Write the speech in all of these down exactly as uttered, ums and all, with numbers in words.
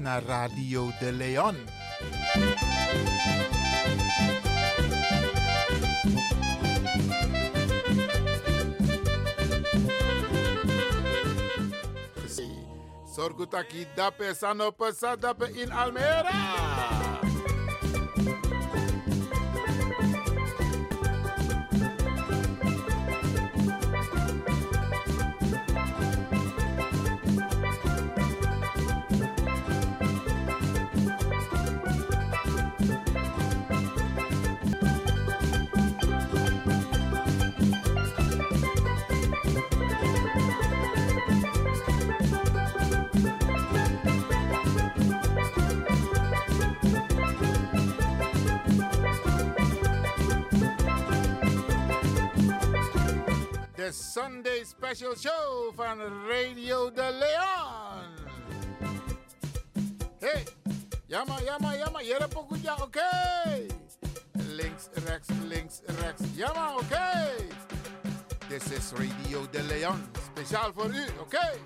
Naar Radio De Leon. Sorgutaki dape sanopasa dape in Almere. De Sunday Special Show van Radio De Leon. Hey, jammer, jammer, jammer. Jere pokoedja, oké. Okay. Links, rechts, links, rechts. Jammer, oké. Okay. This is Radio De Leon. Speciaal voor u, oké. Okay.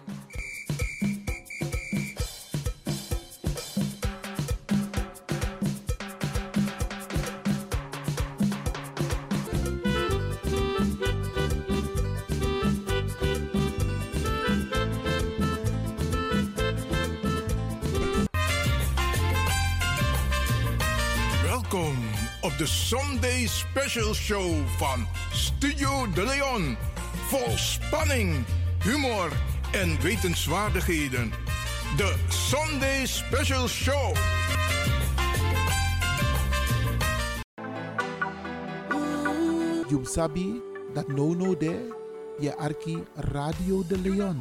Op de Sunday Special Show van Studio De Leon. Vol spanning, humor en wetenswaardigheden. De Sunday Special Show. You sabi that no no there, je arki Radio De Leon.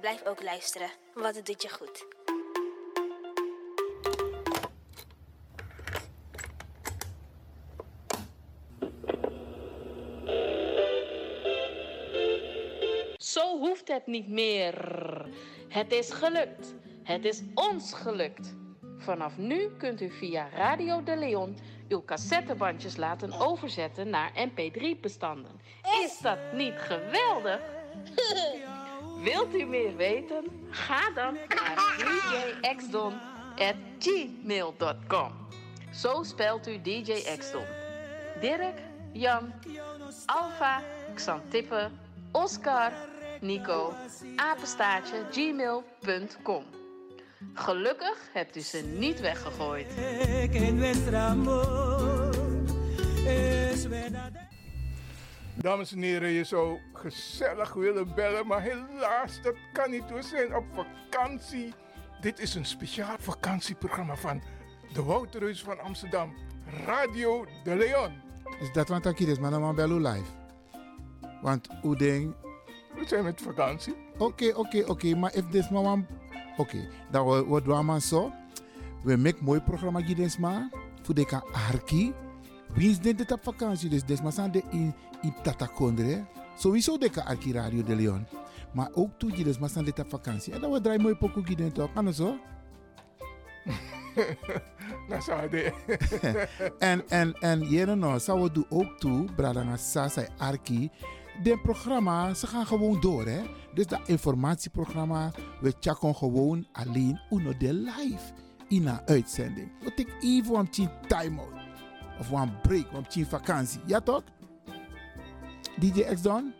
blijf ook luisteren, want het doet je goed. Zo hoeft het niet meer. Het is gelukt. Het is ons gelukt. Vanaf nu kunt u via Radio De Leon uw cassettebandjes laten overzetten naar M P drie bestanden. Is dat niet geweldig? Wilt u meer weten? Ga dan naar d j x don at gmail dot com. Zo spelt u D J Exton. Dirk, Jan, Alfa, Xantippe, Oscar, Nico, apenstaartje, gmail dot com. Gelukkig hebt u ze niet weggegooid. Dames en heren, je zou gezellig willen bellen, maar helaas, dat kan niet. We zijn op vakantie. Dit is een speciaal vakantieprogramma van de Wouterhuis van Amsterdam, Radio De Leon. Is dat wat ik hier is, maar dan bel u live. Want hoe denk... We zijn met vakantie. Oké, okay, oké, okay, oké, okay. Maar if this mama... Oké, okay. Dan wordt we maar zo. We maken een mooi programma hier, maar voor de arki. Wie is dit op vakantie? Dus dit is in Tatakondre. Sowieso de arki Radio De Leon. Maar ook toen je dus maar dit op vakantie. En dan wordt er een mooi pokoe hier, toch? Anders zo? Dat zou het. En, en, en, je weet nog, zou we doen ook toe, Bradana Sasa Arki. De programma, ze gaan gewoon door, hè. Dus dat informatieprogramma, we checken gewoon alleen uno de live in een uitzending. We take even een time-out. Of een break, een vakantie. Ja toch? D J X-Don?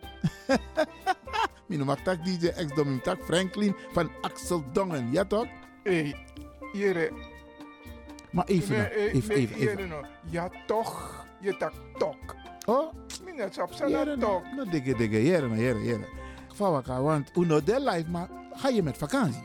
Mijn naam is D J X-Don, mijn naam is Franklin van Axel Dongen. Ja toch? Hey, hier. Maar even, me, nou, even, even, even. Nou. Ja toch, je tak tok. Oh? Minus op zijn tok. No, digge, digge, hier, hier, hier. Want uno de live, maar ga je met vakantie?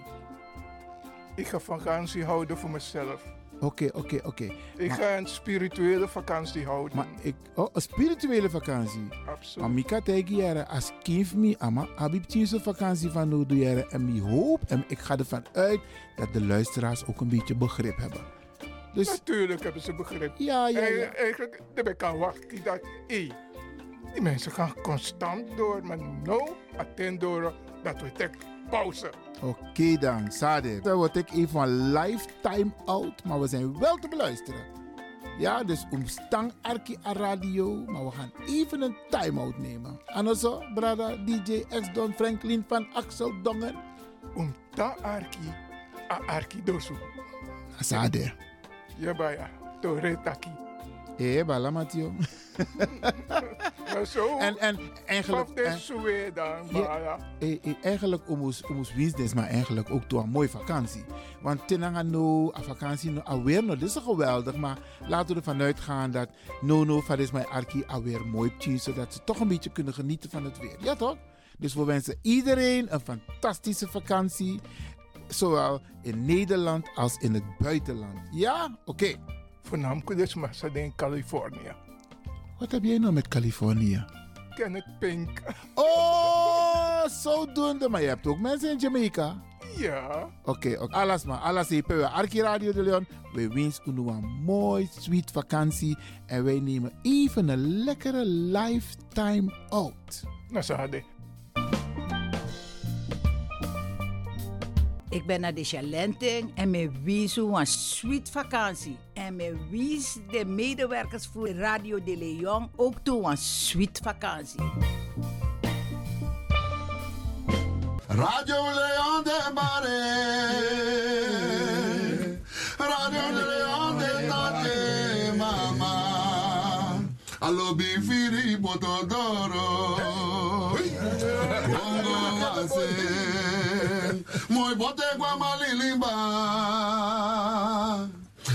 Ik ga vakantie houden voor mezelf. Oké, okay, oké, okay, oké. Okay. Ik maar, ga een spirituele vakantie houden. Maar ik, oh, een spirituele vakantie? Absoluut. Maar ik ga tegen als kind van mij, maar heb ik een vakantie van nu doe en ik hoop en ik ga ervan uit dat de luisteraars ook een beetje begrip hebben. Dus, natuurlijk hebben ze begrip. Ja, ja, ja. En eigenlijk, daarbij kan wachten dat ik... Die mensen gaan constant door, maar no attend door dat we take pauze. Oké okay dan, Sade. Dan word ik even een lifetime out, maar we zijn wel te beluisteren. Ja, dus omstang Arki aan radio, maar we gaan even een time-out nemen. Anoso, brada, D J X-Don Franklin van Axel Dongen. Omstang Arki aan Arki dosu. Sade. Jebaya, tore taki. Hé, balamatio. En, en eigenlijk... En, dan, ja, e, e, eigenlijk om ons, ons wiens, maar eigenlijk ook toch een mooie vakantie. Want tenang no, aan vakantie, no, alweer nog, dit is geweldig. Maar laten we ervan uitgaan dat no, no, van is mijn arki alweer mooi is. Zodat ze toch een beetje kunnen genieten van het weer. Ja toch? Dus we wensen iedereen een fantastische vakantie. Zowel in Nederland als in het buitenland. Ja? Oké. Okay. Voornamelijk is massa in Californië. Wat heb jij nou met Californië? Kenneth Pink. Oh, zodoende. Maar je hebt ook mensen in Jamaica. Ja. Oké, okay, okay. Alles maar. Alles hier bij Arki Radio De Leon. We wensen u een mooi, sweet vakantie. En wij nemen even een lekkere lifetime out. Nou, zo hadden. Ik ben naar de Chalenting en mijn wies een sweet vakantie. En mijn wies de medewerkers voor Radio De Leon ook toe een sweet vakantie. Radio Leon de Mare. Radio De Leon de Tate Mama. Allo Bifiri Botodoro. Bongo Wase. Moi botegua malilimba,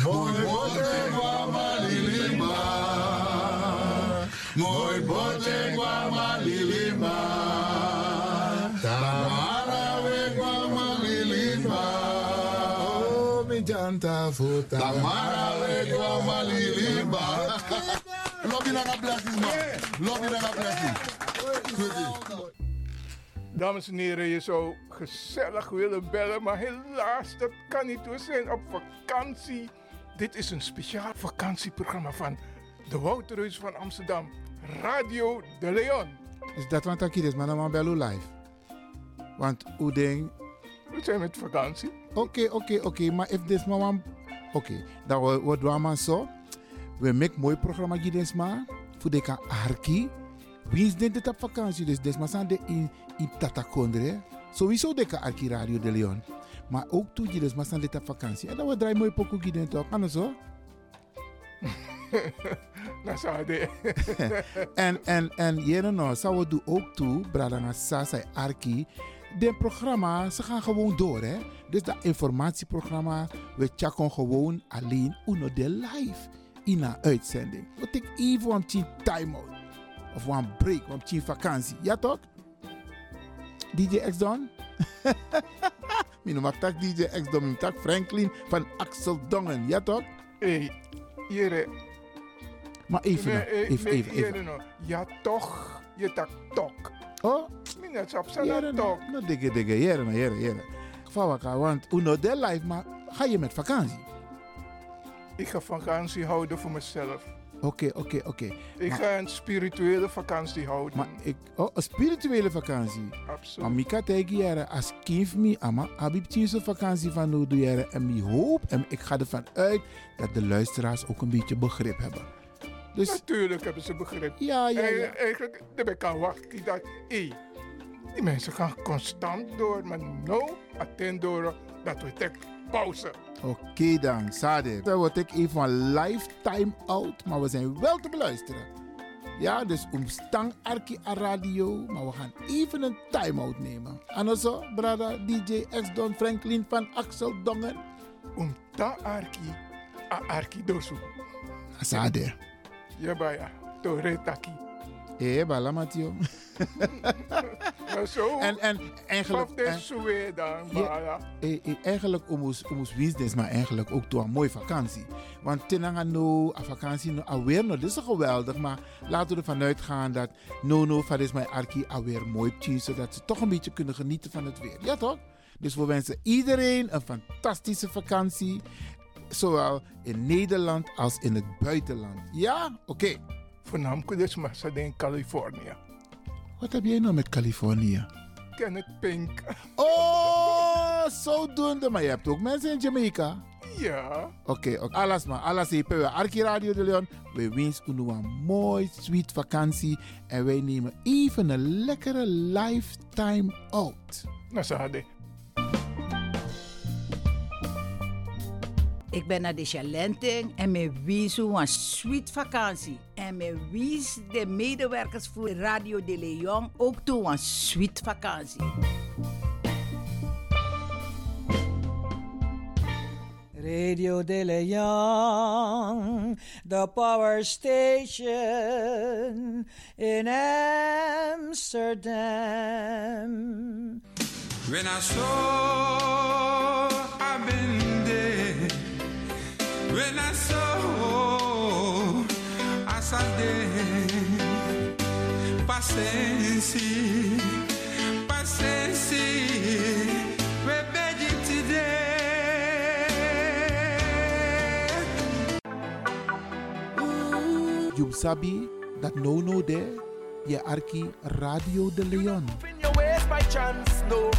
moi botegua malilimba, moi botegua malilimba, tamara wegua malilimba, oh mi janta futa, tamara wegua malilimba. Love you and a blessing, man. Love you and a blessing. Dames en heren, je zou gezellig willen bellen, maar helaas, dat kan niet. We zijn op vakantie. Dit is een speciaal vakantieprogramma van de Wouterhuis van Amsterdam, Radio De Leon. Is dat wat ik hier is, maar dan bel u live. Want hoe denk... We zijn met vakantie. okay, okay, okay. Maar if this mama, okay, dan we we doen maar zo. We maken mooi programma die des ma. Voor de kan arki. Wie is dit op vakantie dus des ma zijn de in in tatakondre. Sowieso de kan arki Radio De Leon. Maar ook toe die des ma zijn dit op vakantie. En dan we draaien mooi pokoe die den toch. Anders zo. Dat zou de. En en en hier nou, zou we doen ook toe, bradanga sasa arki. De programma, ze gaan gewoon door, hè. Dus dat informatieprogramma, we checken gewoon alleen uno de live in een uitzending. We take even een time-out. Of een break, een vakantie. Ja toch? D J X-Don? Mijn noem tak D J X-Don, mijn tak Franklin van Axel Dongen. Ja toch? Hé, hier. Maar even, nee, nou, even, nee, even, even. Hier, nou. Ja toch, je tak tok. Oh? Mina chap sana tok. No dege dege here na here here. Kwawaka want uno de life maar ga je met vakantie? Ik ga vakantie houden voor mezelf. Oké, okay, oké, okay, oké. Okay. Ik maar, ga een spirituele vakantie houden. Maar ik oh, een spirituele vakantie. Absoluut. Maar mika tegi here as give me ama abibtiese vakantie van nou doe here en mi hoop en ik ga ervan uit dat de luisteraars ook een beetje begrip hebben. Dus, natuurlijk hebben ze begrip. Ja, ja, ja. En, eigenlijk, daarbij kan wachten. Ik dacht, hé, die mensen gaan constant door, maar no attendoro dat we take pauze. Oké okay dan, Sade. We take even een lifetime out, maar we zijn wel te beluisteren. Ja, dus omstang arki a radio, maar we gaan even een time-out nemen. Anoso, brada, D J X Don Franklin van Axel Dongen. Omstang arki a arki dosu. Sade. Ja, baya, toretaki. Eh, balamatio. Zo. En en eigenlijk. Wat is zoe dan, baya? Eigenlijk omus omus business, maar eigenlijk ook toch een mooie vakantie. Want tenanga no, a vakantie no, alweer no, dit is geweldig. Maar laten we ervan uitgaan dat no no, van is mijn arki alweer mooi tjus, zodat ze toch een beetje kunnen genieten van het weer. Ja toch? Dus we wensen iedereen een fantastische vakantie. Zowel in Nederland als in het buitenland. Ja? Oké. Okay. Voornamelijk dus maar ze in Californië. Wat heb jij nou met Californië? Kenneth Pink. Oh, zodoende. Maar je hebt ook mensen in Jamaica. Ja. Oké, okay, okay. Alles maar. Alles hier bij Arki Radio De Leon. We wensen u een mooie, sweet vakantie. En wij nemen even een lekkere lifetime out. Nou, zo hadden. Ik ben naar de Chalenting en me wies een sweet vakantie. En me wies de medewerkers voor Radio De Leon ook toe een sweet vakantie. Radio De Leon, the power station in Amsterdam. When I saw I've been there. When I saw, I saw them. Paciência, paciência, we beg you today. You sabi that no no there, ye arki Radio De Leon. You in your ways by chance, no.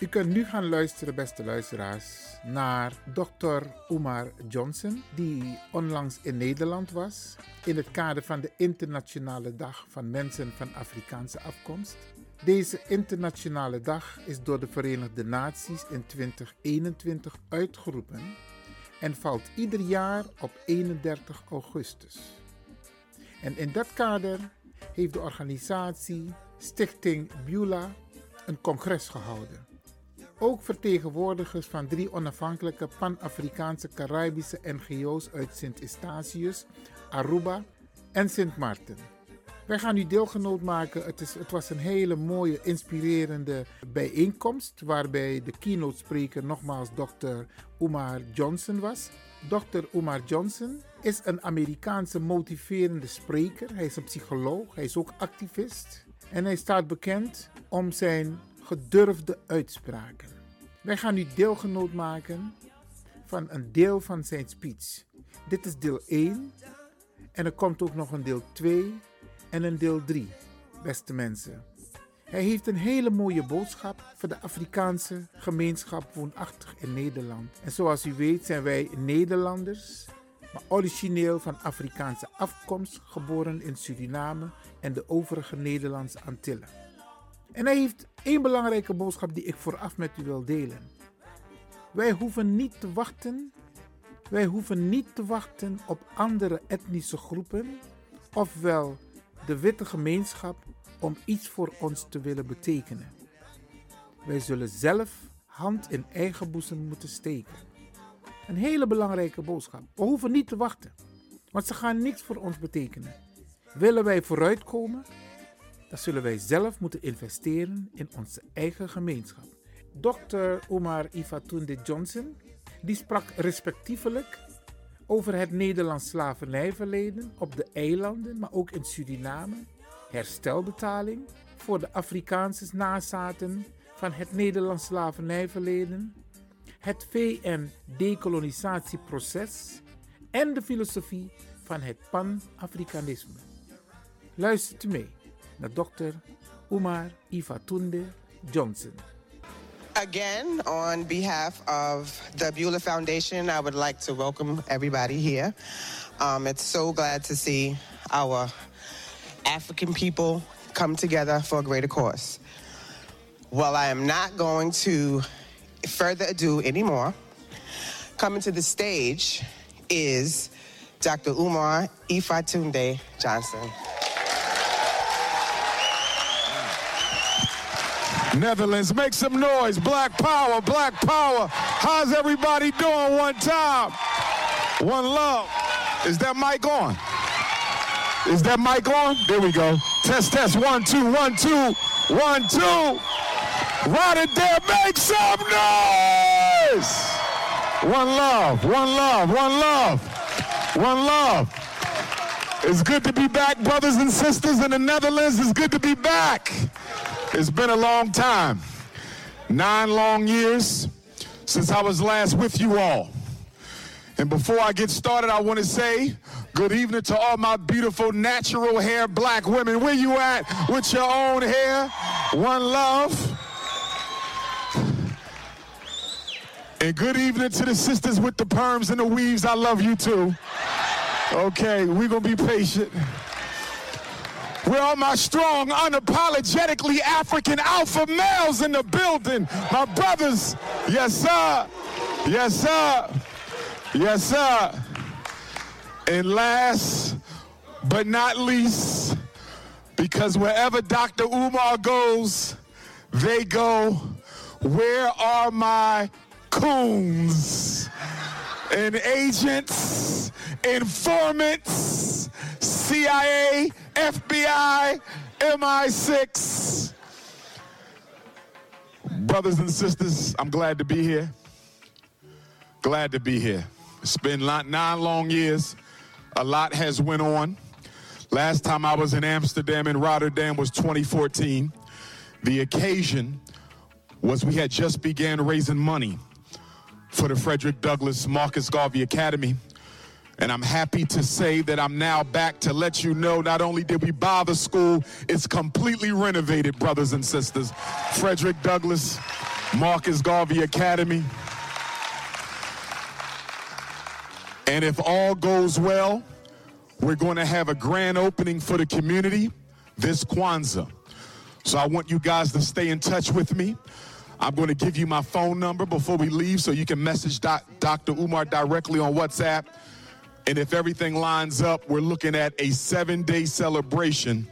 U kunt nu gaan luisteren, beste luisteraars, naar dokter Umar Johnson, die onlangs in Nederland was in het kader van de Internationale Dag van Mensen van Afrikaanse Afkomst. Deze internationale dag is door de Verenigde Naties in twintig eenentwintig uitgeroepen en valt ieder jaar op eenendertig augustus. En in dat kader heeft de organisatie Stichting Bula een congres gehouden. Ook vertegenwoordigers van drie onafhankelijke Pan-Afrikaanse Caribische N G O's uit Sint-Eustatius, Aruba en Sint-Martin. Wij gaan u deelgenoot maken. Het, is, het was een hele mooie, inspirerende bijeenkomst waarbij de keynote spreker nogmaals dokter Umar Johnson was. dokter Umar Johnson is een Amerikaanse motiverende spreker. Hij is een psycholoog, hij is ook activist en hij staat bekend om zijn gedurfde uitspraken. Wij gaan u deelgenoot maken van een deel van zijn speech. Dit is deel één en er komt ook nog een deel twee en een deel drie, beste mensen. Hij heeft een hele mooie boodschap voor de Afrikaanse gemeenschap woonachtig in Nederland. En zoals u weet zijn wij Nederlanders, maar origineel van Afrikaanse afkomst, geboren in Suriname en de overige Nederlandse Antillen. En hij heeft één belangrijke boodschap die ik vooraf met u wil delen. Wij hoeven niet te wachten, wij hoeven niet te wachten op andere etnische groepen, ofwel de witte gemeenschap, om iets voor ons te willen betekenen. Wij zullen zelf hand in eigen boezem moeten steken. Een hele belangrijke boodschap. We hoeven niet te wachten, want ze gaan niks voor ons betekenen. Willen wij vooruitkomen, dan zullen wij zelf moeten investeren in onze eigen gemeenschap. dokter Umar Ifatunde Johnson, die sprak respectievelijk over het Nederlands slavernijverleden op de eilanden, maar ook in Suriname, herstelbetaling voor de Afrikaanse nazaten van het Nederlands slavernijverleden, het V N decolonisatieproces en de filosofie van het Pan-Afrikanisme. Luistert u mee naar dokter Umar Ifatunde Johnson. Again, on behalf of the Bula Foundation, I would like to welcome everybody here. Um, it's so glad to see our African people come together for a greater cause. Well, I am not going to further ado anymore. Coming to the stage is doctor Umar Ifatunde Johnson. Netherlands, make some noise. Black power, black power. How's everybody doing? One time. One love. Is that mic on? Is that mic on? There we go. Test, test. One, two, one, two, one, two. Right in there, make some noise. One love, one love, one love, one love. It's good to be back, brothers and sisters in the Netherlands. It's good to be back. It's been a long time, nine long years since I was last with you all. And before I get started, I want to say good evening to all my beautiful natural hair black women. Where you at with your own hair? One love. And good evening to the sisters with the perms and the weaves. I love you too. Okay, we're going to be patient. Where are my strong, unapologetically African alpha males in the building? My brothers, yes sir, yes sir, yes sir. And last but not least, because wherever doctor Umar goes, they go, where are my coons and agents, informants, C I A, F B I, M I six. Brothers and sisters, I'm glad to be here. Glad to be here. It's been nine long years. A lot has went on. Last time I was in Amsterdam and Rotterdam was twenty fourteen. The occasion was we had just began raising money for the Frederick Douglass Marcus Garvey Academy. And I'm happy to say that I'm now back to let you know not only did we buy the school, it's completely renovated, brothers and sisters. Frederick Douglass Marcus Garvey Academy. And if all goes well, we're going to have a grand opening for the community this Kwanzaa. So I want you guys to stay in touch with me. I'm going to give you my phone number before we leave so you can message Doctor Umar directly on WhatsApp. And if everything lines up, we're looking at a seven-day celebration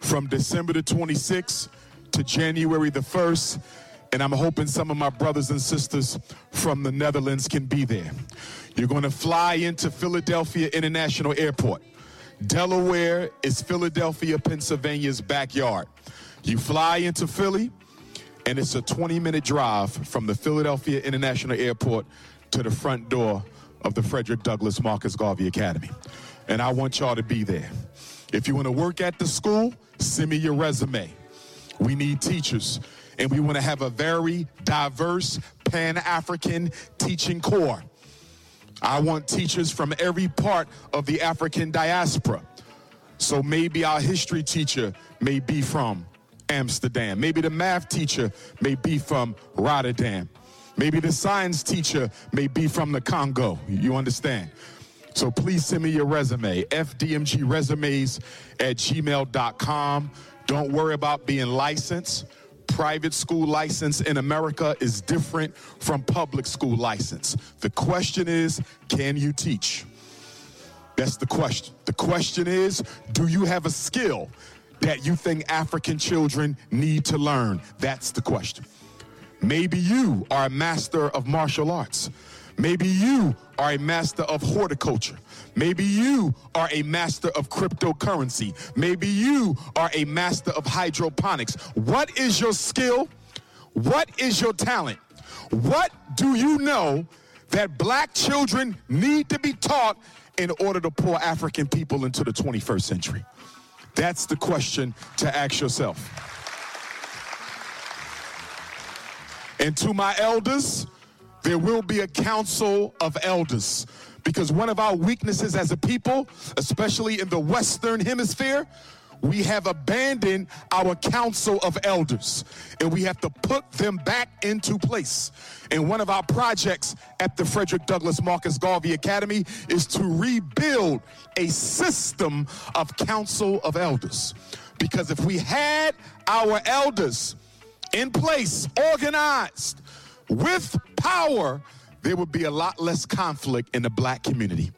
from December the twenty-sixth to January the first. And I'm hoping some of my brothers and sisters from the Netherlands can be there. You're going to fly into Philadelphia International Airport. Delaware is Philadelphia, Pennsylvania's backyard. You fly into Philly, and it's a twenty-minute drive from the Philadelphia International Airport to the front door of the Frederick Douglass Marcus Garvey Academy. And I want y'all to be there. If you want to work at the school, send me your resume. We need teachers. And we want to have a very diverse Pan-African teaching corps. I want teachers from every part of the African diaspora. So maybe our history teacher may be from Amsterdam. Maybe the math teacher may be from Rotterdam. Maybe the science teacher may be from the Congo. You understand? So please send me your resume, f d m g resumes at gmail dot com. Don't worry about being licensed. Private school license in America is different from public school license. The question is, can you teach? That's the question. The question is, do you have a skill that you think African children need to learn? That's the question. Maybe you are a master of martial arts. Maybe you are a master of horticulture. Maybe you are a master of cryptocurrency. Maybe you are a master of hydroponics. What is your skill? What is your talent? What do you know that black children need to be taught in order to pour African people into the twenty-first century? That's the question to ask yourself. And to my elders, there will be a council of elders, because one of our weaknesses as a people, especially in the Western Hemisphere, we have abandoned our council of elders, and we have to put them back into place. And one of our projects at the Frederick Douglass Marcus Garvey Academy is to rebuild a system of council of elders, because if we had our elders in place, organized, with power, there would be a lot less conflict in the black community.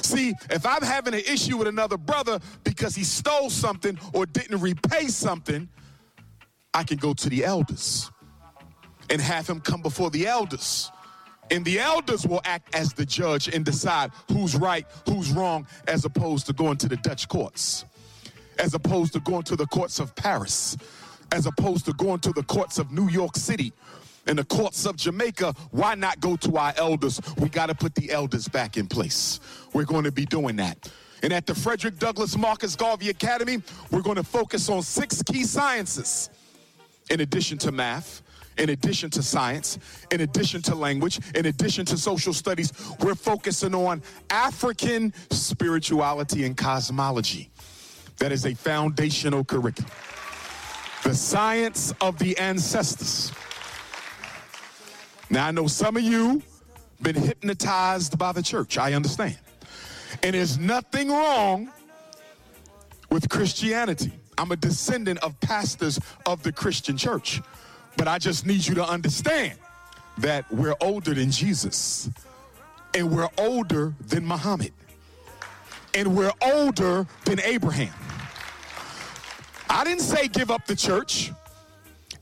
See, if I'm having an issue with another brother because he stole something or didn't repay something, I can go to the elders and have him come before the elders. And the elders will act as the judge and decide who's right, who's wrong, as opposed to going to the Dutch courts, as opposed to going to the courts of Paris, as opposed to going to the courts of New York City, in the courts of Jamaica. Why not go to our elders? We got to put the elders back in place. We're going to be doing that. And at the Frederick Douglass Marcus Garvey Academy, we're going to focus on six key sciences. In addition to math, in addition to science, in addition to language, in addition to social studies, we're focusing on African spirituality and cosmology. That is a foundational curriculum. The science of the ancestors. Now, I know some of you been hypnotized by the church. I understand. And there's nothing wrong with Christianity. I'm a descendant of pastors of the Christian church. But I just need you to understand that we're older than Jesus. And we're older than Muhammad. And we're older than Abraham. I didn't say give up the church.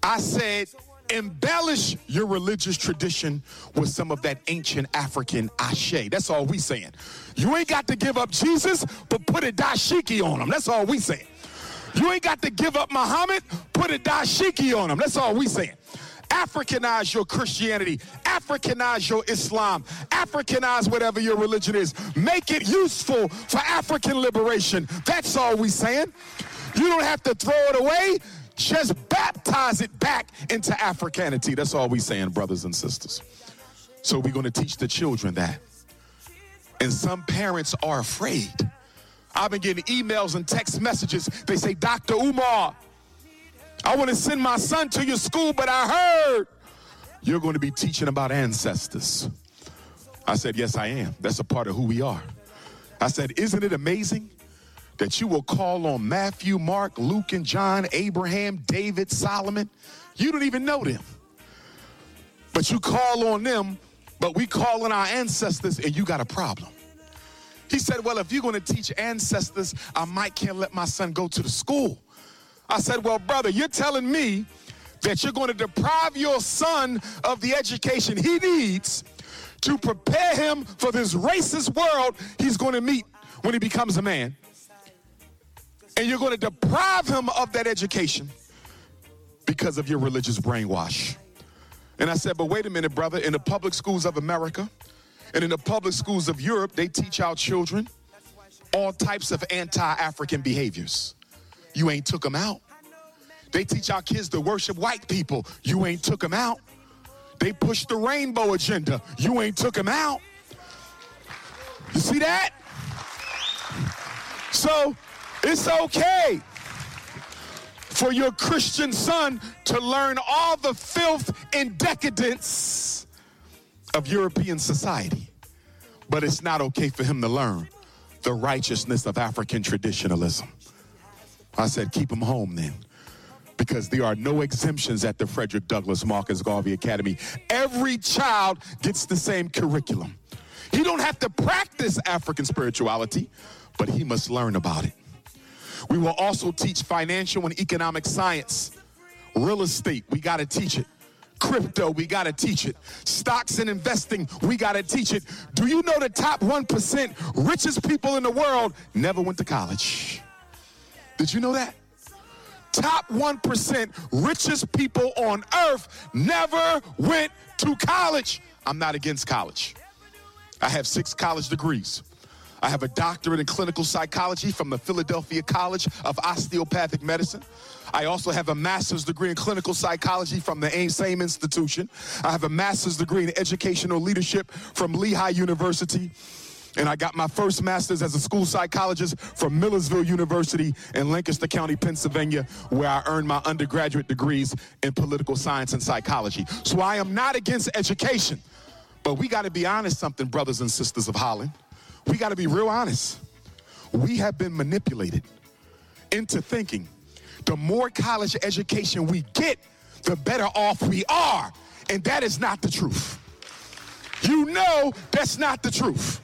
I said embellish your religious tradition with some of that ancient African ashe. That's all we saying. You ain't got to give up Jesus, but put a dashiki on him. That's all we saying. You ain't got to give up Muhammad, put a dashiki on him. That's all we saying. Africanize your Christianity. Africanize your Islam. Africanize whatever your religion is. Make it useful for African liberation. That's all we saying. You don't have to throw it away. Just baptize it back into Africanity. That's all we saying, brothers and sisters. So we're going to teach the children that. And some parents are afraid. I've been getting emails and text messages. They say, Doctor Umar, I want to send my son to your school, but I heard you're going to be teaching about ancestors. I said, yes, I am. That's a part of who we are. I said, isn't it amazing that you will call on Matthew, Mark, Luke, and John, Abraham, David, Solomon? You don't even know them. But you call on them, but we call on our ancestors, and you got a problem. He said, well, if you're going to teach ancestors, I might can't let my son go to the school. I said, well, brother, you're telling me that you're going to deprive your son of the education he needs to prepare him for this racist world he's going to meet when he becomes a man. And you're going to deprive him of that education because of your religious brainwash. And I said, but wait a minute, brother, in the public schools of America and in the public schools of Europe, they teach our children all types of anti-African behaviors. You ain't took them out. They teach our kids to worship white people. You ain't took them out. They push the rainbow agenda. You ain't took them out. You see that? So it's okay for your Christian son to learn all the filth and decadence of European society, but it's not okay for him to learn the righteousness of African traditionalism. I said, keep him home then, because there are no exemptions at the Frederick Douglass Marcus Garvey Academy. Every child gets the same curriculum. He don't have to practice African spirituality, but he must learn about it. We will also teach financial and economic science. Real estate, we got to teach it. Crypto, we got to teach it. Stocks and investing, we got to teach it. Do you know the top one percent richest people in the world never went to college? Did you know that? Top one percent richest people on earth never went to college. I'm not against college. I have six college degrees. I have a doctorate in clinical psychology from the Philadelphia College of Osteopathic Medicine. I also have a master's degree in clinical psychology from the same institution. I have a master's degree in educational leadership from Lehigh University. And I got my first master's as a school psychologist from Millersville University in Lancaster County, Pennsylvania, where I earned my undergraduate degrees in political science and psychology. So I am not against education, but we got to be honest something, brothers and sisters of Holland. We got to be real honest. We have been manipulated into thinking the more college education we get, the better off we are. And that is not the truth. You know that's not the truth.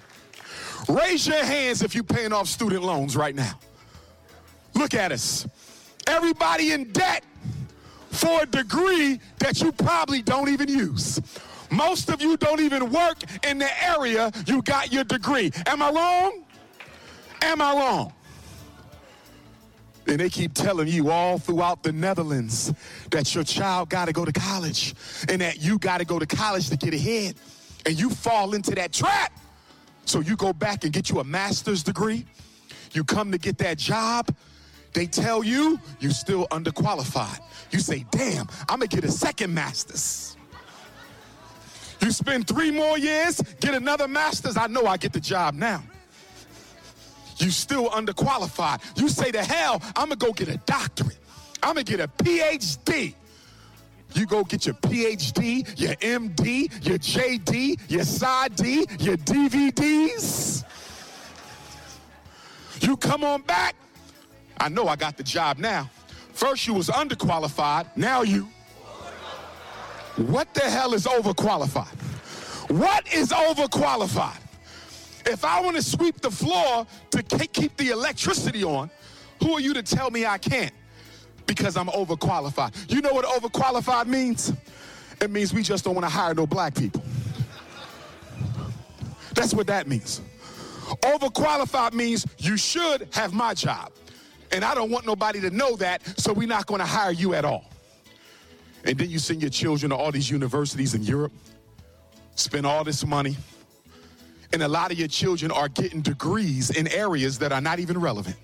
Raise your hands if you're paying off student loans right now. Look at us. Everybody in debt for a degree that you probably don't even use. Most of you don't even work in the area you got your degree. Am I wrong? Am I wrong? And they keep telling you all throughout the Netherlands that your child got to go to college and that you got to go to college to get ahead. And you fall into that trap. So you go back and get you a master's degree. You come to get that job. They tell you you're still underqualified. You say, damn, I'm going to get a second master's. You spend three more years, get another master's. I know I get the job now. You still underqualified. You say to hell, I'm going to go get a doctorate. I'm going to get a P H D. You go get your P H D, your M D, your J D, your Sci-D, your D V Ds. You come on back. I know I got the job now. First you was underqualified. Now you. What the hell is overqualified? What is overqualified? If I want to sweep the floor to keep the electricity on, who are you to tell me I can't? Because I'm overqualified. You know what overqualified means? It means we just don't want to hire no black people. That's what that means. Overqualified means you should have my job. And I don't want nobody to know that, so we're not going to hire you at all. And then you send your children to all these universities in Europe, spend all this money, and a lot of your children are getting degrees in areas that are not even relevant.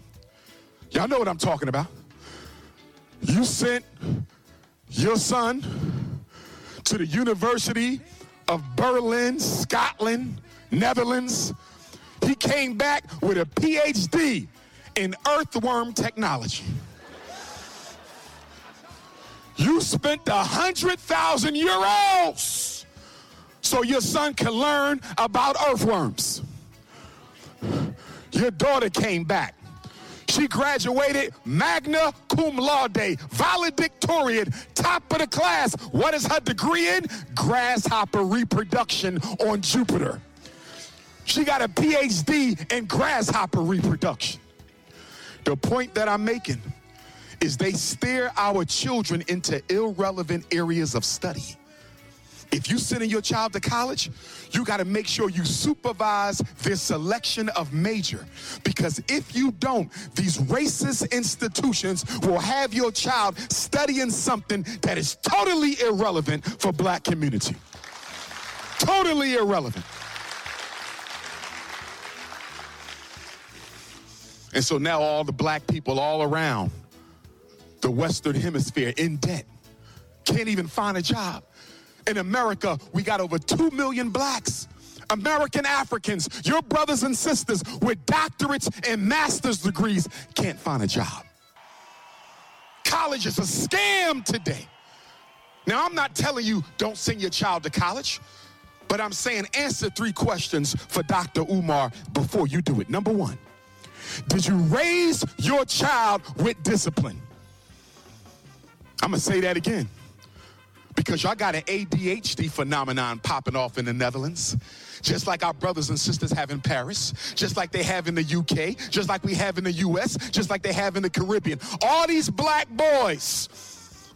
Y'all know what I'm talking about. You sent your son to the University of Berlin, Scotland, Netherlands. He came back with a P H D in earthworm technology. You spent one hundred thousand euros so your son can learn about earthworms. Your daughter came back. She graduated magna cum laude, valedictorian, top of the class. What is her degree in? Grasshopper reproduction on Jupiter. She got a P H D in grasshopper reproduction. The point that I'm making is they steer our children into irrelevant areas of study. If you sending your child to college, you got to make sure you supervise their selection of major. Because if you don't, these racist institutions will have your child studying something that is totally irrelevant for black community. Totally irrelevant. And so now all the black people all around the Western Hemisphere in debt, can't even find a job. In America, we got over two million blacks, American Africans, your brothers and sisters with doctorates and master's degrees can't find a job. College is a scam today. Now, I'm not telling you don't send your child to college, but I'm saying answer three questions for Doctor Umar before you do it. Number one, did you raise your child with discipline? I'm going to say that again. Because y'all got an A D H D phenomenon popping off in the Netherlands, just like our brothers and sisters have in Paris, just like they have in the U K, just like we have in the U S, just like they have in the Caribbean. All these black boys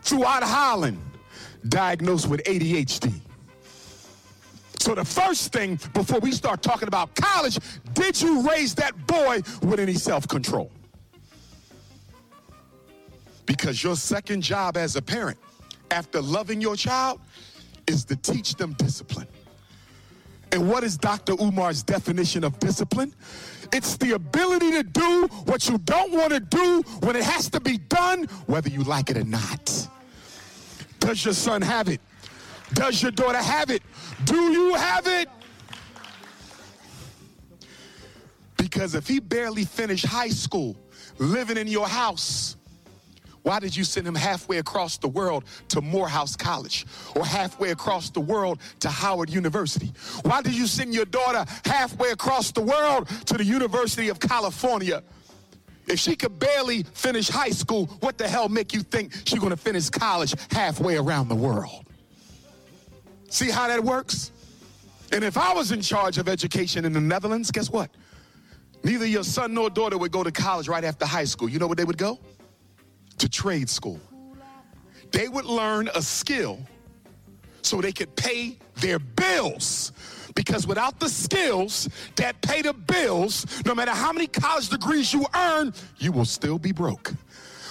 throughout Holland diagnosed with A D H D. So the first thing, before we start talking about college, did you raise that boy with any self-control? Because your second job as a parent after loving your child is to teach them discipline. And what is Doctor Umar's definition of discipline? It's the ability to do what you don't want to do when it has to be done, whether you like it or not. Does your son have it? Does your daughter have it? Do you have it? Because if he barely finished high school, living in your house, why did you send him halfway across the world to Morehouse College or halfway across the world to Howard University? Why did you send your daughter halfway across the world to the University of California? If she could barely finish high school, what the hell make you think she's going to finish college halfway around the world? See how that works? And if I was in charge of education in the Netherlands, guess what? Neither your son nor daughter would go to college right after high school. You know where they would go? To trade school. They would learn a skill so they could pay their bills, because without the skills that pay the bills, no matter how many college degrees you earn, you will still be broke.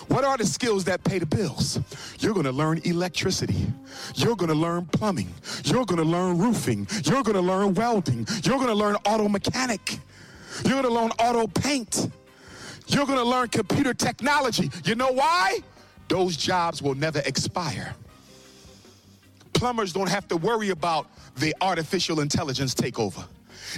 What are the skills that pay the bills? You're going to learn electricity. You're going to learn plumbing. You're going to learn roofing. You're going to learn welding. You're going to learn auto mechanic. You're going to learn auto paint. You're going to learn computer technology. You know why? Those jobs will never expire. Plumbers don't have to worry about the artificial intelligence takeover.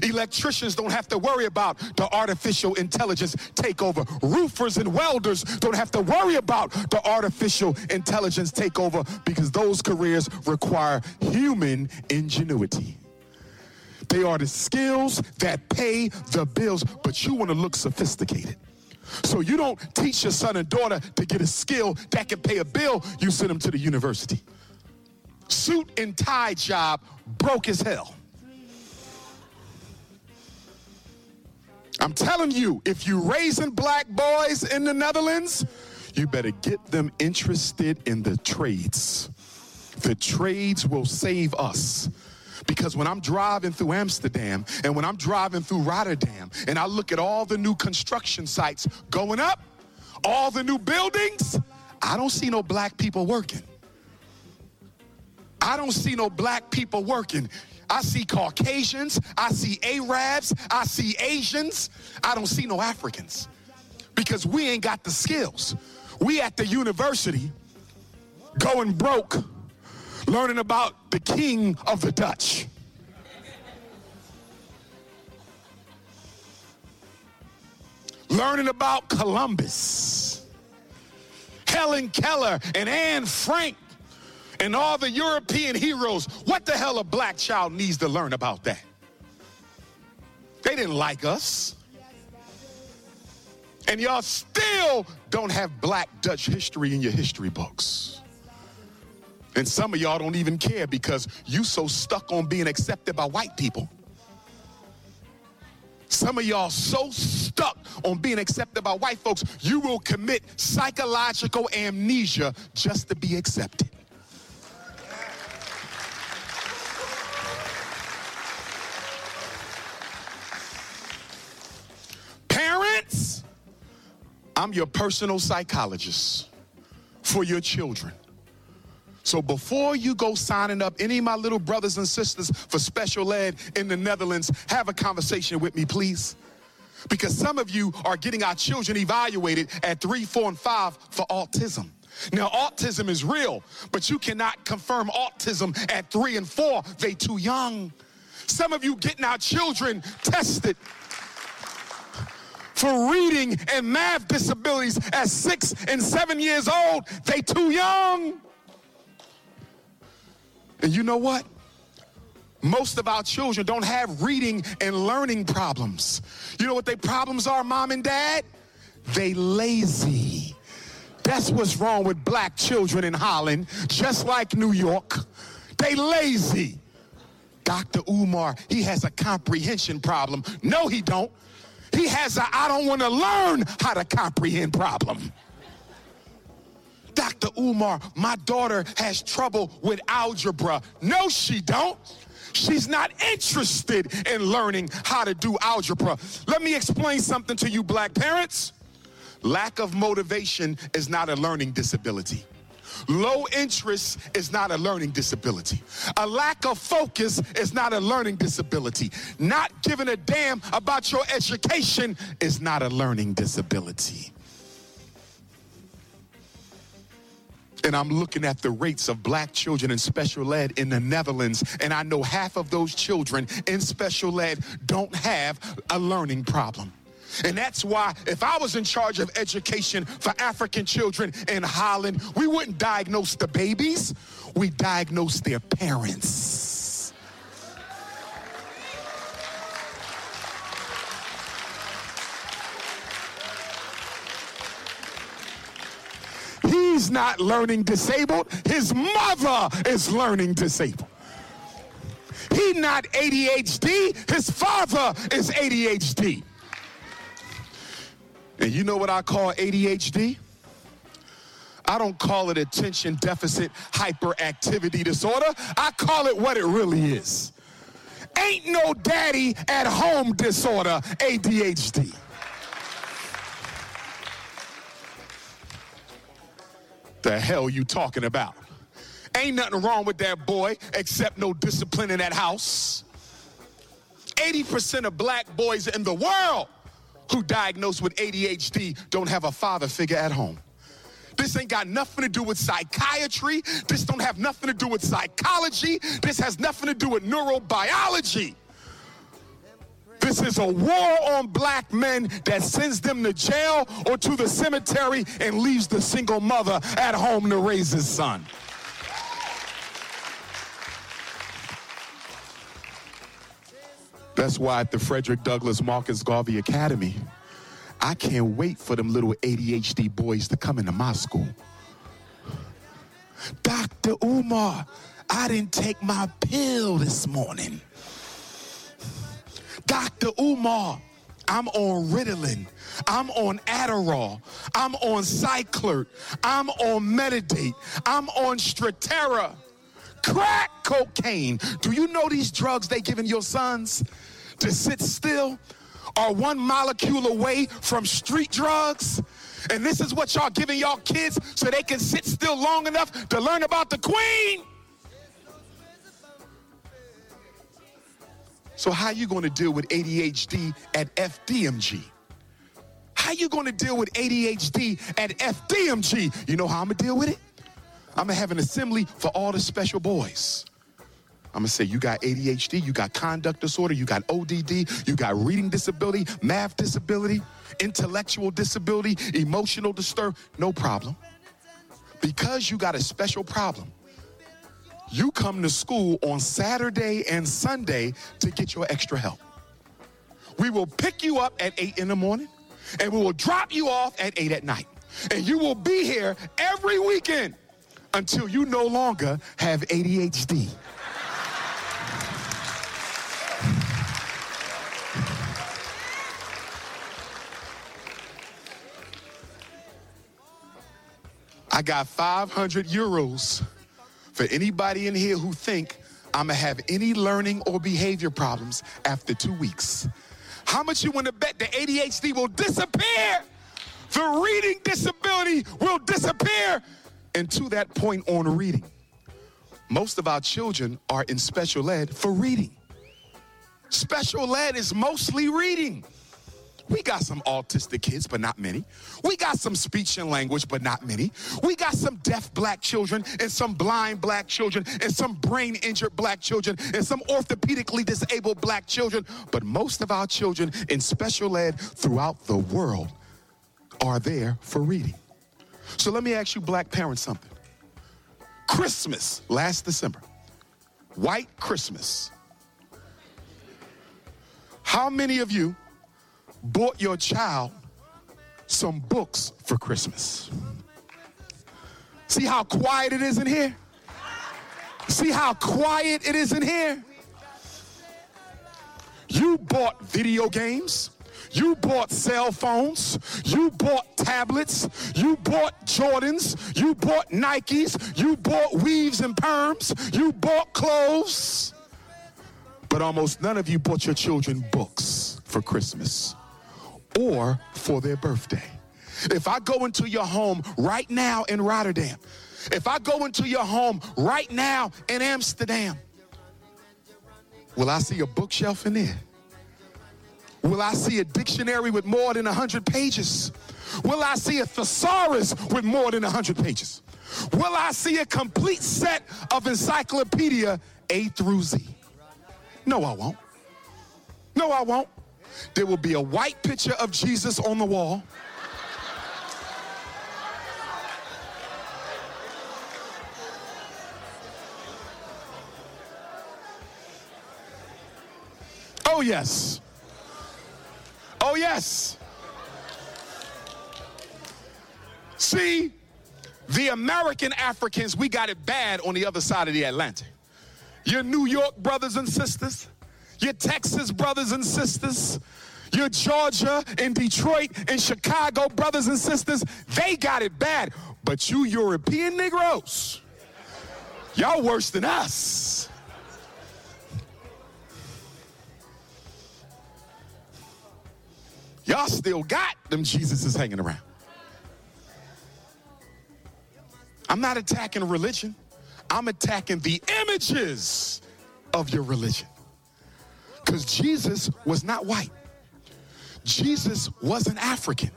Electricians don't have to worry about the artificial intelligence takeover. Roofers and welders don't have to worry about the artificial intelligence takeover, because those careers require human ingenuity. They are the skills that pay the bills, but you want to look sophisticated. So you don't teach your son and daughter to get a skill that can pay a bill. You send them to the university. Suit and tie job, broke as hell. I'm telling you, if you're raising black boys in the Netherlands, you better get them interested in the trades. The trades will save us. Because when I'm driving through Amsterdam and when I'm driving through Rotterdam and I look at all the new construction sites going up, all the new buildings, I don't see no black people working. I don't see no black people working. I see Caucasians, I see Arabs, I see Asians. I don't see no Africans, because we ain't got the skills. We at the university going broke, learning about the king of the Dutch. Learning about Columbus. Helen Keller and Anne Frank and all the European heroes. What the hell a black child needs to learn about that? They didn't like us. And y'all still don't have black Dutch history in your history books. And some of y'all don't even care because you so stuck on being accepted by white people. Some of y'all so stuck on being accepted by white folks, you will commit psychological amnesia just to be accepted. Parents, I'm your personal psychologist for your children. So before you go signing up any of my little brothers and sisters for special ed in the Netherlands, have a conversation with me, please. Because some of you are getting our children evaluated at three, four, and five for autism. Now, autism is real, but you cannot confirm autism at three and four. They too young. Some of you getting our children tested for reading and math disabilities at six and seven years old. They too young. And you know what? Most of our children don't have reading and learning problems. You know what their problems are, mom and dad? They lazy. That's what's wrong with black children in Holland, just like New York. They lazy. Doctor Umar, he has a comprehension problem. No, he don't. He has a I don't want to learn how to comprehend problem. Doctor Umar, my daughter has trouble with algebra. No, she don't. She's not interested in learning how to do algebra. Let me explain something to you, black parents. Lack of motivation is not a learning disability. Low interest is not a learning disability. A lack of focus is not a learning disability. Not giving a damn about your education is not a learning disability. And I'm looking at the rates of black children in special ed in the Netherlands, and I know half of those children in special ed don't have a learning problem. And that's why if I was in charge of education for African children in Holland, we wouldn't diagnose the babies, we diagnose their parents. He's not learning disabled, his mother is learning disabled. He's not A D H D, his father is A D H D. And you know what I call A D H D? I don't call it attention deficit hyperactivity disorder. I call it what it really is. Ain't no daddy at home disorder, A D H D. The hell you talking about? Ain't nothing wrong with that boy except no discipline in that house. eighty percent of black boys in the world who diagnosed with A D H D don't have a father figure at home. This ain't got nothing to do with psychiatry. This don't have nothing to do with psychology. This has nothing to do with neurobiology. This is a war on black men that sends them to jail or to the cemetery and leaves the single mother at home to raise his son. That's why at the Frederick Douglass Marcus Garvey Academy, I can't wait for them little A D H D boys to come into my school. Doctor Umar, I didn't take my pill this morning. Doctor Umar, I'm on Ritalin. I'm on Adderall. I'm on Cyclert. I'm on Metadate. I'm on Strattera. Crack cocaine. Do you know these drugs they giving your sons to sit still are one molecule away from street drugs? And this is what y'all giving y'all kids so they can sit still long enough to learn about the queen? So how you going to deal with A D H D at F D M G? How you going to deal with A D H D at F D M G? You know how I'm going to deal with it? I'm going to have an assembly for all the special boys. I'm going to say, you got A D H D, you got conduct disorder, you got O D D, you got reading disability, math disability, intellectual disability, emotional disturb. No problem. because you got a special problem, you come to school on Saturday and Sunday to get your extra help. We will pick you up at eight in the morning, and we will drop you off at eight at night. And you will be here every weekend until you no longer have A D H D. I got five hundred euros for anybody in here who think I'm gonna have any learning or behavior problems after two weeks. How much you want to bet the A D H D will disappear? The reading disability will disappear. And to that point on reading, most of our children are in special ed for reading. Special ed is mostly reading. We got some autistic kids, but not many. We got some speech and language, but not many. We got some deaf black children and some blind black children and some brain injured black children and some orthopedically disabled black children. But most of our children in special ed throughout the world are there for reading. So let me ask you black parents something. Christmas last December, white Christmas. How many of you bought your child some books for Christmas? See how quiet it is in here? See how quiet it is in here? You bought video games. You bought cell phones, you bought tablets, you bought Jordans, you bought Nikes, you bought weaves and perms, you bought clothes. But almost none of you bought your children books for Christmas or for their birthday. If I go into your home right now in Rotterdam, if I go into your home right now in Amsterdam, will I see a bookshelf in there? Will I see a dictionary with more than one hundred pages? Will I see a thesaurus with more than one hundred pages? Will I see a complete set of encyclopedia A through Z? No, I won't. No, I won't. There will be a white picture of Jesus on the wall. Oh, yes. Oh, yes. See, the American Africans, we got it bad on the other side of the Atlantic. Your New York brothers and sisters, your Texas brothers and sisters, your Georgia and Detroit and Chicago brothers and sisters, they got it bad. But you European Negroes, y'all worse than us. Y'all still got them Jesuses hanging around. I'm not attacking religion. I'm attacking the images of your religion. Because Jesus was not white. Jesus wasn't African.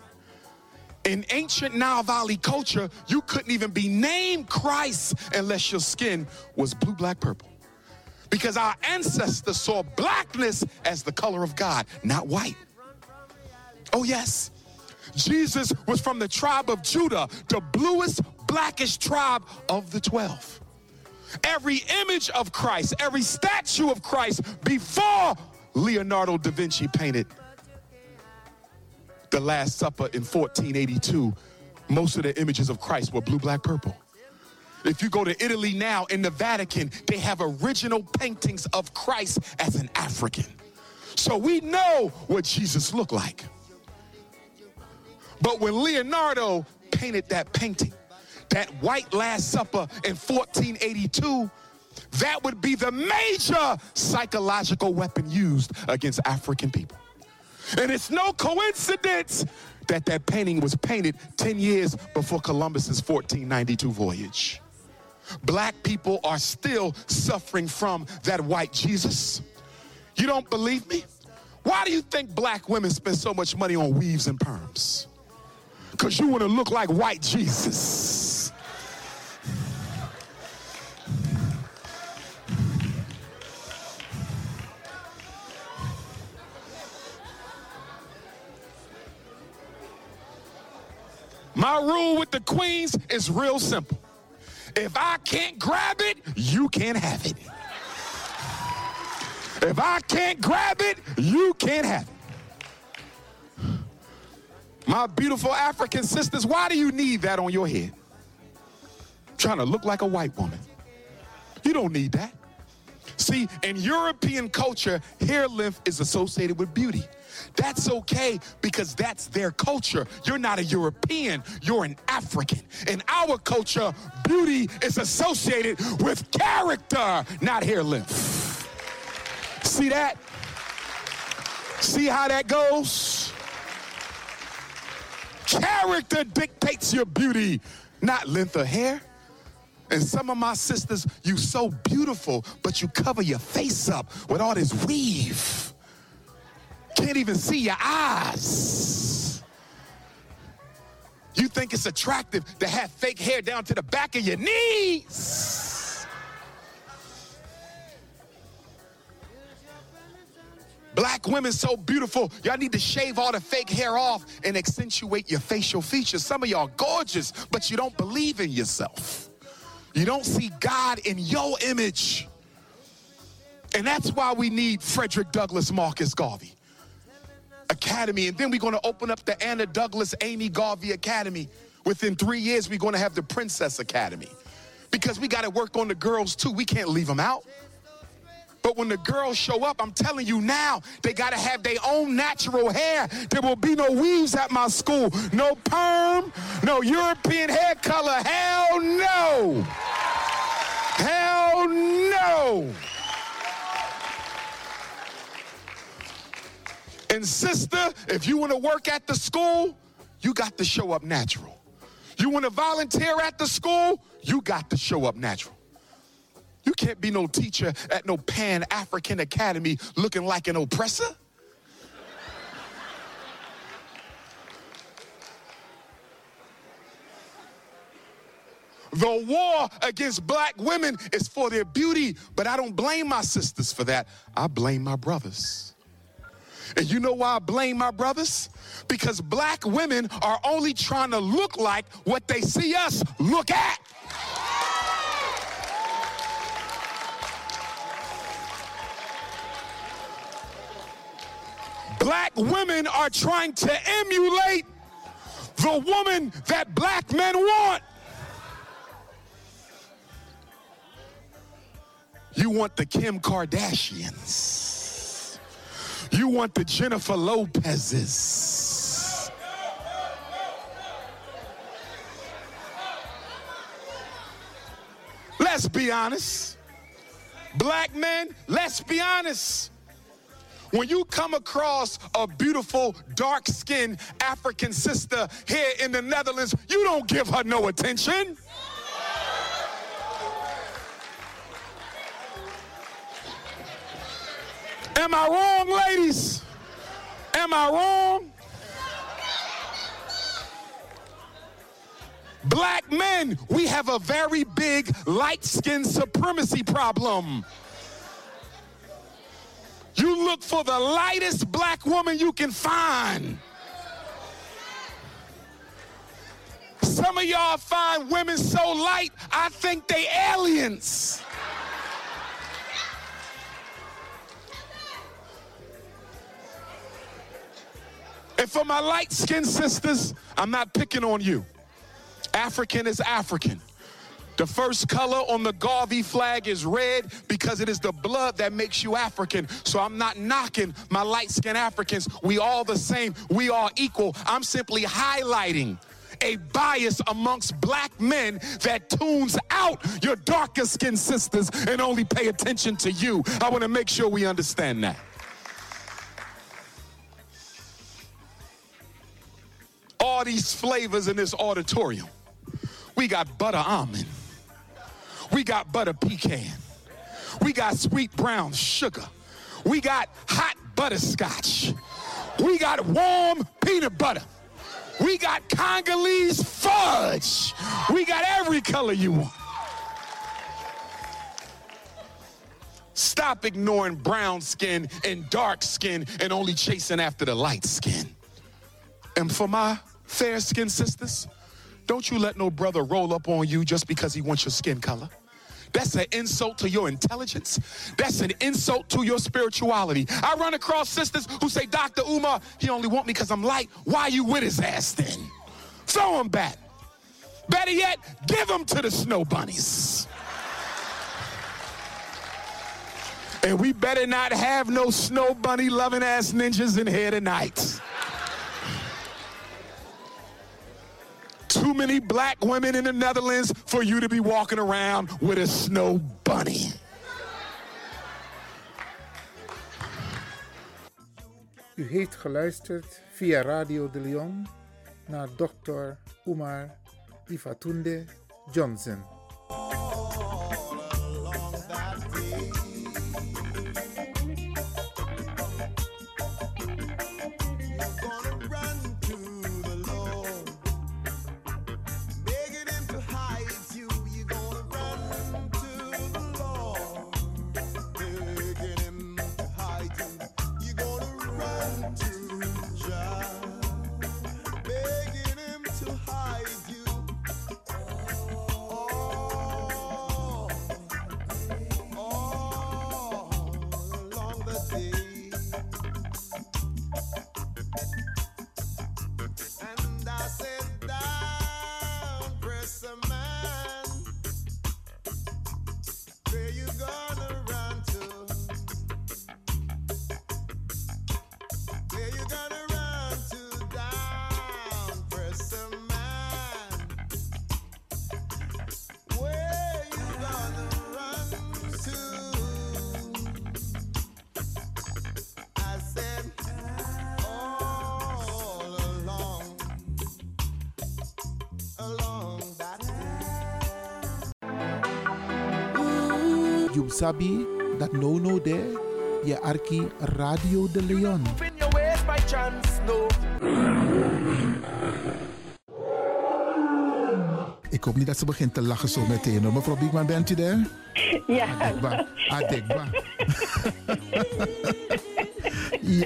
In ancient Nile Valley culture, you couldn't even be named Christ unless your skin was blue, black, purple. Because our ancestors saw blackness as the color of God, not white. Oh, yes. Jesus was from the tribe of Judah, the bluest, blackest tribe of the twelve. Every image of Christ, every statue of Christ before Leonardo da Vinci painted the Last Supper in fourteen eighty-two, most of the images of Christ were blue, black, purple. If you go to Italy now, in the Vatican, they have original paintings of Christ as an African. So we know what Jesus looked like. But when Leonardo painted that painting, that white Last Supper in fourteen eighty-two, that would be the major psychological weapon used against African people. And it's no coincidence that that painting was painted ten years before Columbus's fourteen ninety-two voyage. Black people are still suffering from that white Jesus. You don't believe me? Why do you think black women spend so much money on weaves and perms? Because you want to look like white Jesus. My rule with the queens is real simple. If I can't grab it, you can't have it. If I can't grab it, you can't have it. My beautiful African sisters, why do you need that on your head? I'm trying to look like a white woman. You don't need that. See, in European culture, hair length is associated with beauty. That's okay because that's their culture. You're not a European, you're an African. In our culture, beauty is associated with character, not hair length. See that? See how that goes? Character dictates your beauty, not length of hair. And some of my sisters, you so beautiful, but you cover your face up with all this weave. Can't even see your eyes. You think it's attractive to have fake hair down to the back of your knees. Black women so beautiful, y'all need to shave all the fake hair off and accentuate your facial features. Some of y'all gorgeous, but you don't believe in yourself. You don't see God in your image. And that's why we need Frederick Douglass Marcus Garvey Academy. And then we're going to open up the Anna Douglas Amy Garvey Academy. Within three years, we're going to have the Princess Academy. Because we got to work on the girls, too. We can't leave them out. But when the girls show up, I'm telling you now, they got to have their own natural hair. There will be no weaves at my school. No perm, no European hair color. Hell no. Hell no. And sister, if you want to work at the school, you got to show up natural. You want to volunteer at the school, you got to show up natural. You can't be no teacher at no Pan-African Academy looking like an oppressor. The war against black women is for their beauty, but I don't blame my sisters for that. I blame my brothers. And you know why I blame my brothers? Because black women are only trying to look like what they see us look at. Black women are trying to emulate the woman that black men want. You want the Kim Kardashians. You want the Jennifer Lopez's. Let's be honest. Black men, let's be honest. When you come across a beautiful, dark-skinned African sister here in the Netherlands, you don't give her no attention. Am I wrong, ladies? Am I wrong? Black men, we have a very big light-skinned supremacy problem. You look for the lightest black woman you can find. Some of y'all find women so light, I think they aliens. And for my light-skinned sisters, I'm not picking on you. African is African. The first color on the Garvey flag is red because it is the blood that makes you African. So I'm not knocking my light-skinned Africans. We all the same. We all equal. I'm simply highlighting a bias amongst black men that tunes out your darker-skinned sisters and only pay attention to you. I want to make sure we understand that. All these flavors in this auditorium. We got butter almond. We got butter pecan. We got sweet brown sugar. We got hot butterscotch. We got warm peanut butter. We got Congolese fudge. We got every color you want. Stop ignoring brown skin and dark skin and only chasing after the light skin. And for my fair-skinned sisters, Don't you let no brother roll up on you just because he wants your skin color. That's an insult to your intelligence. That's an insult to your spirituality. I run across sisters who say, Doctor Umar, he only want me because I'm light. Why you with his ass then? Throw him back. Better yet, give him to the snow bunnies. And we better not have no snow bunny loving ass ninjas in here tonight. Too many black women in the Netherlands for you to be walking around with a snow bunny. U heeft geluisterd via Radio De Leon naar dokter Umar Ifatunde Johnson. Sabi dat no no there je arki Radio De Leon. Ik hoop niet dat ze begint te lachen zo meteen. Hoor. Mevrouw Biekman, bent u daar? Ja. Adekba. Adekba. Ja.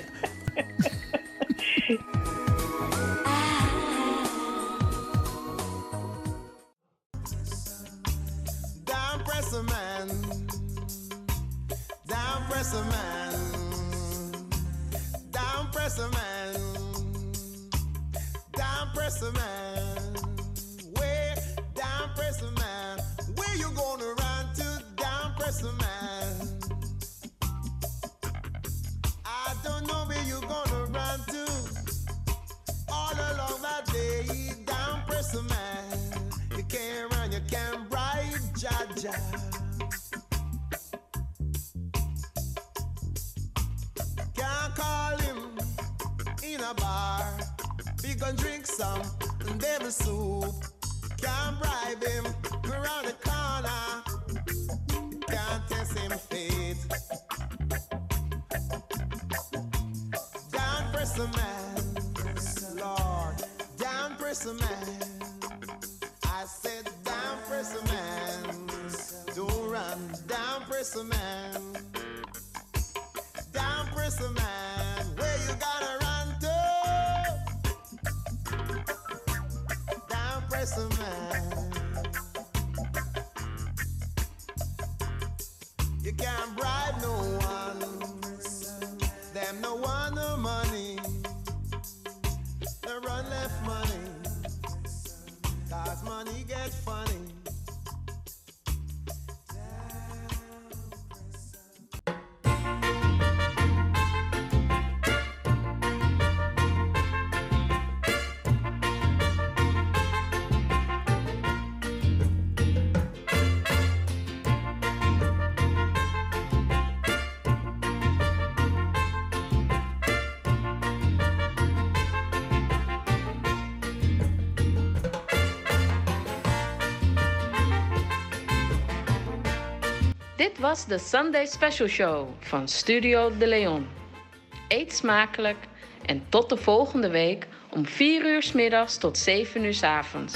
Dit was de Sunday Special Show van Studio De Leon. Eet smakelijk en tot de volgende week om vier uur 's middags tot zeven uur 's avonds.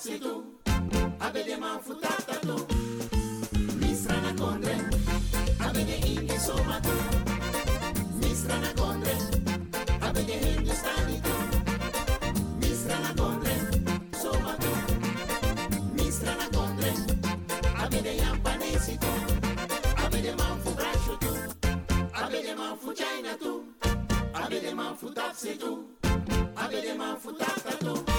Abele man futa se tu, abele man futa tu.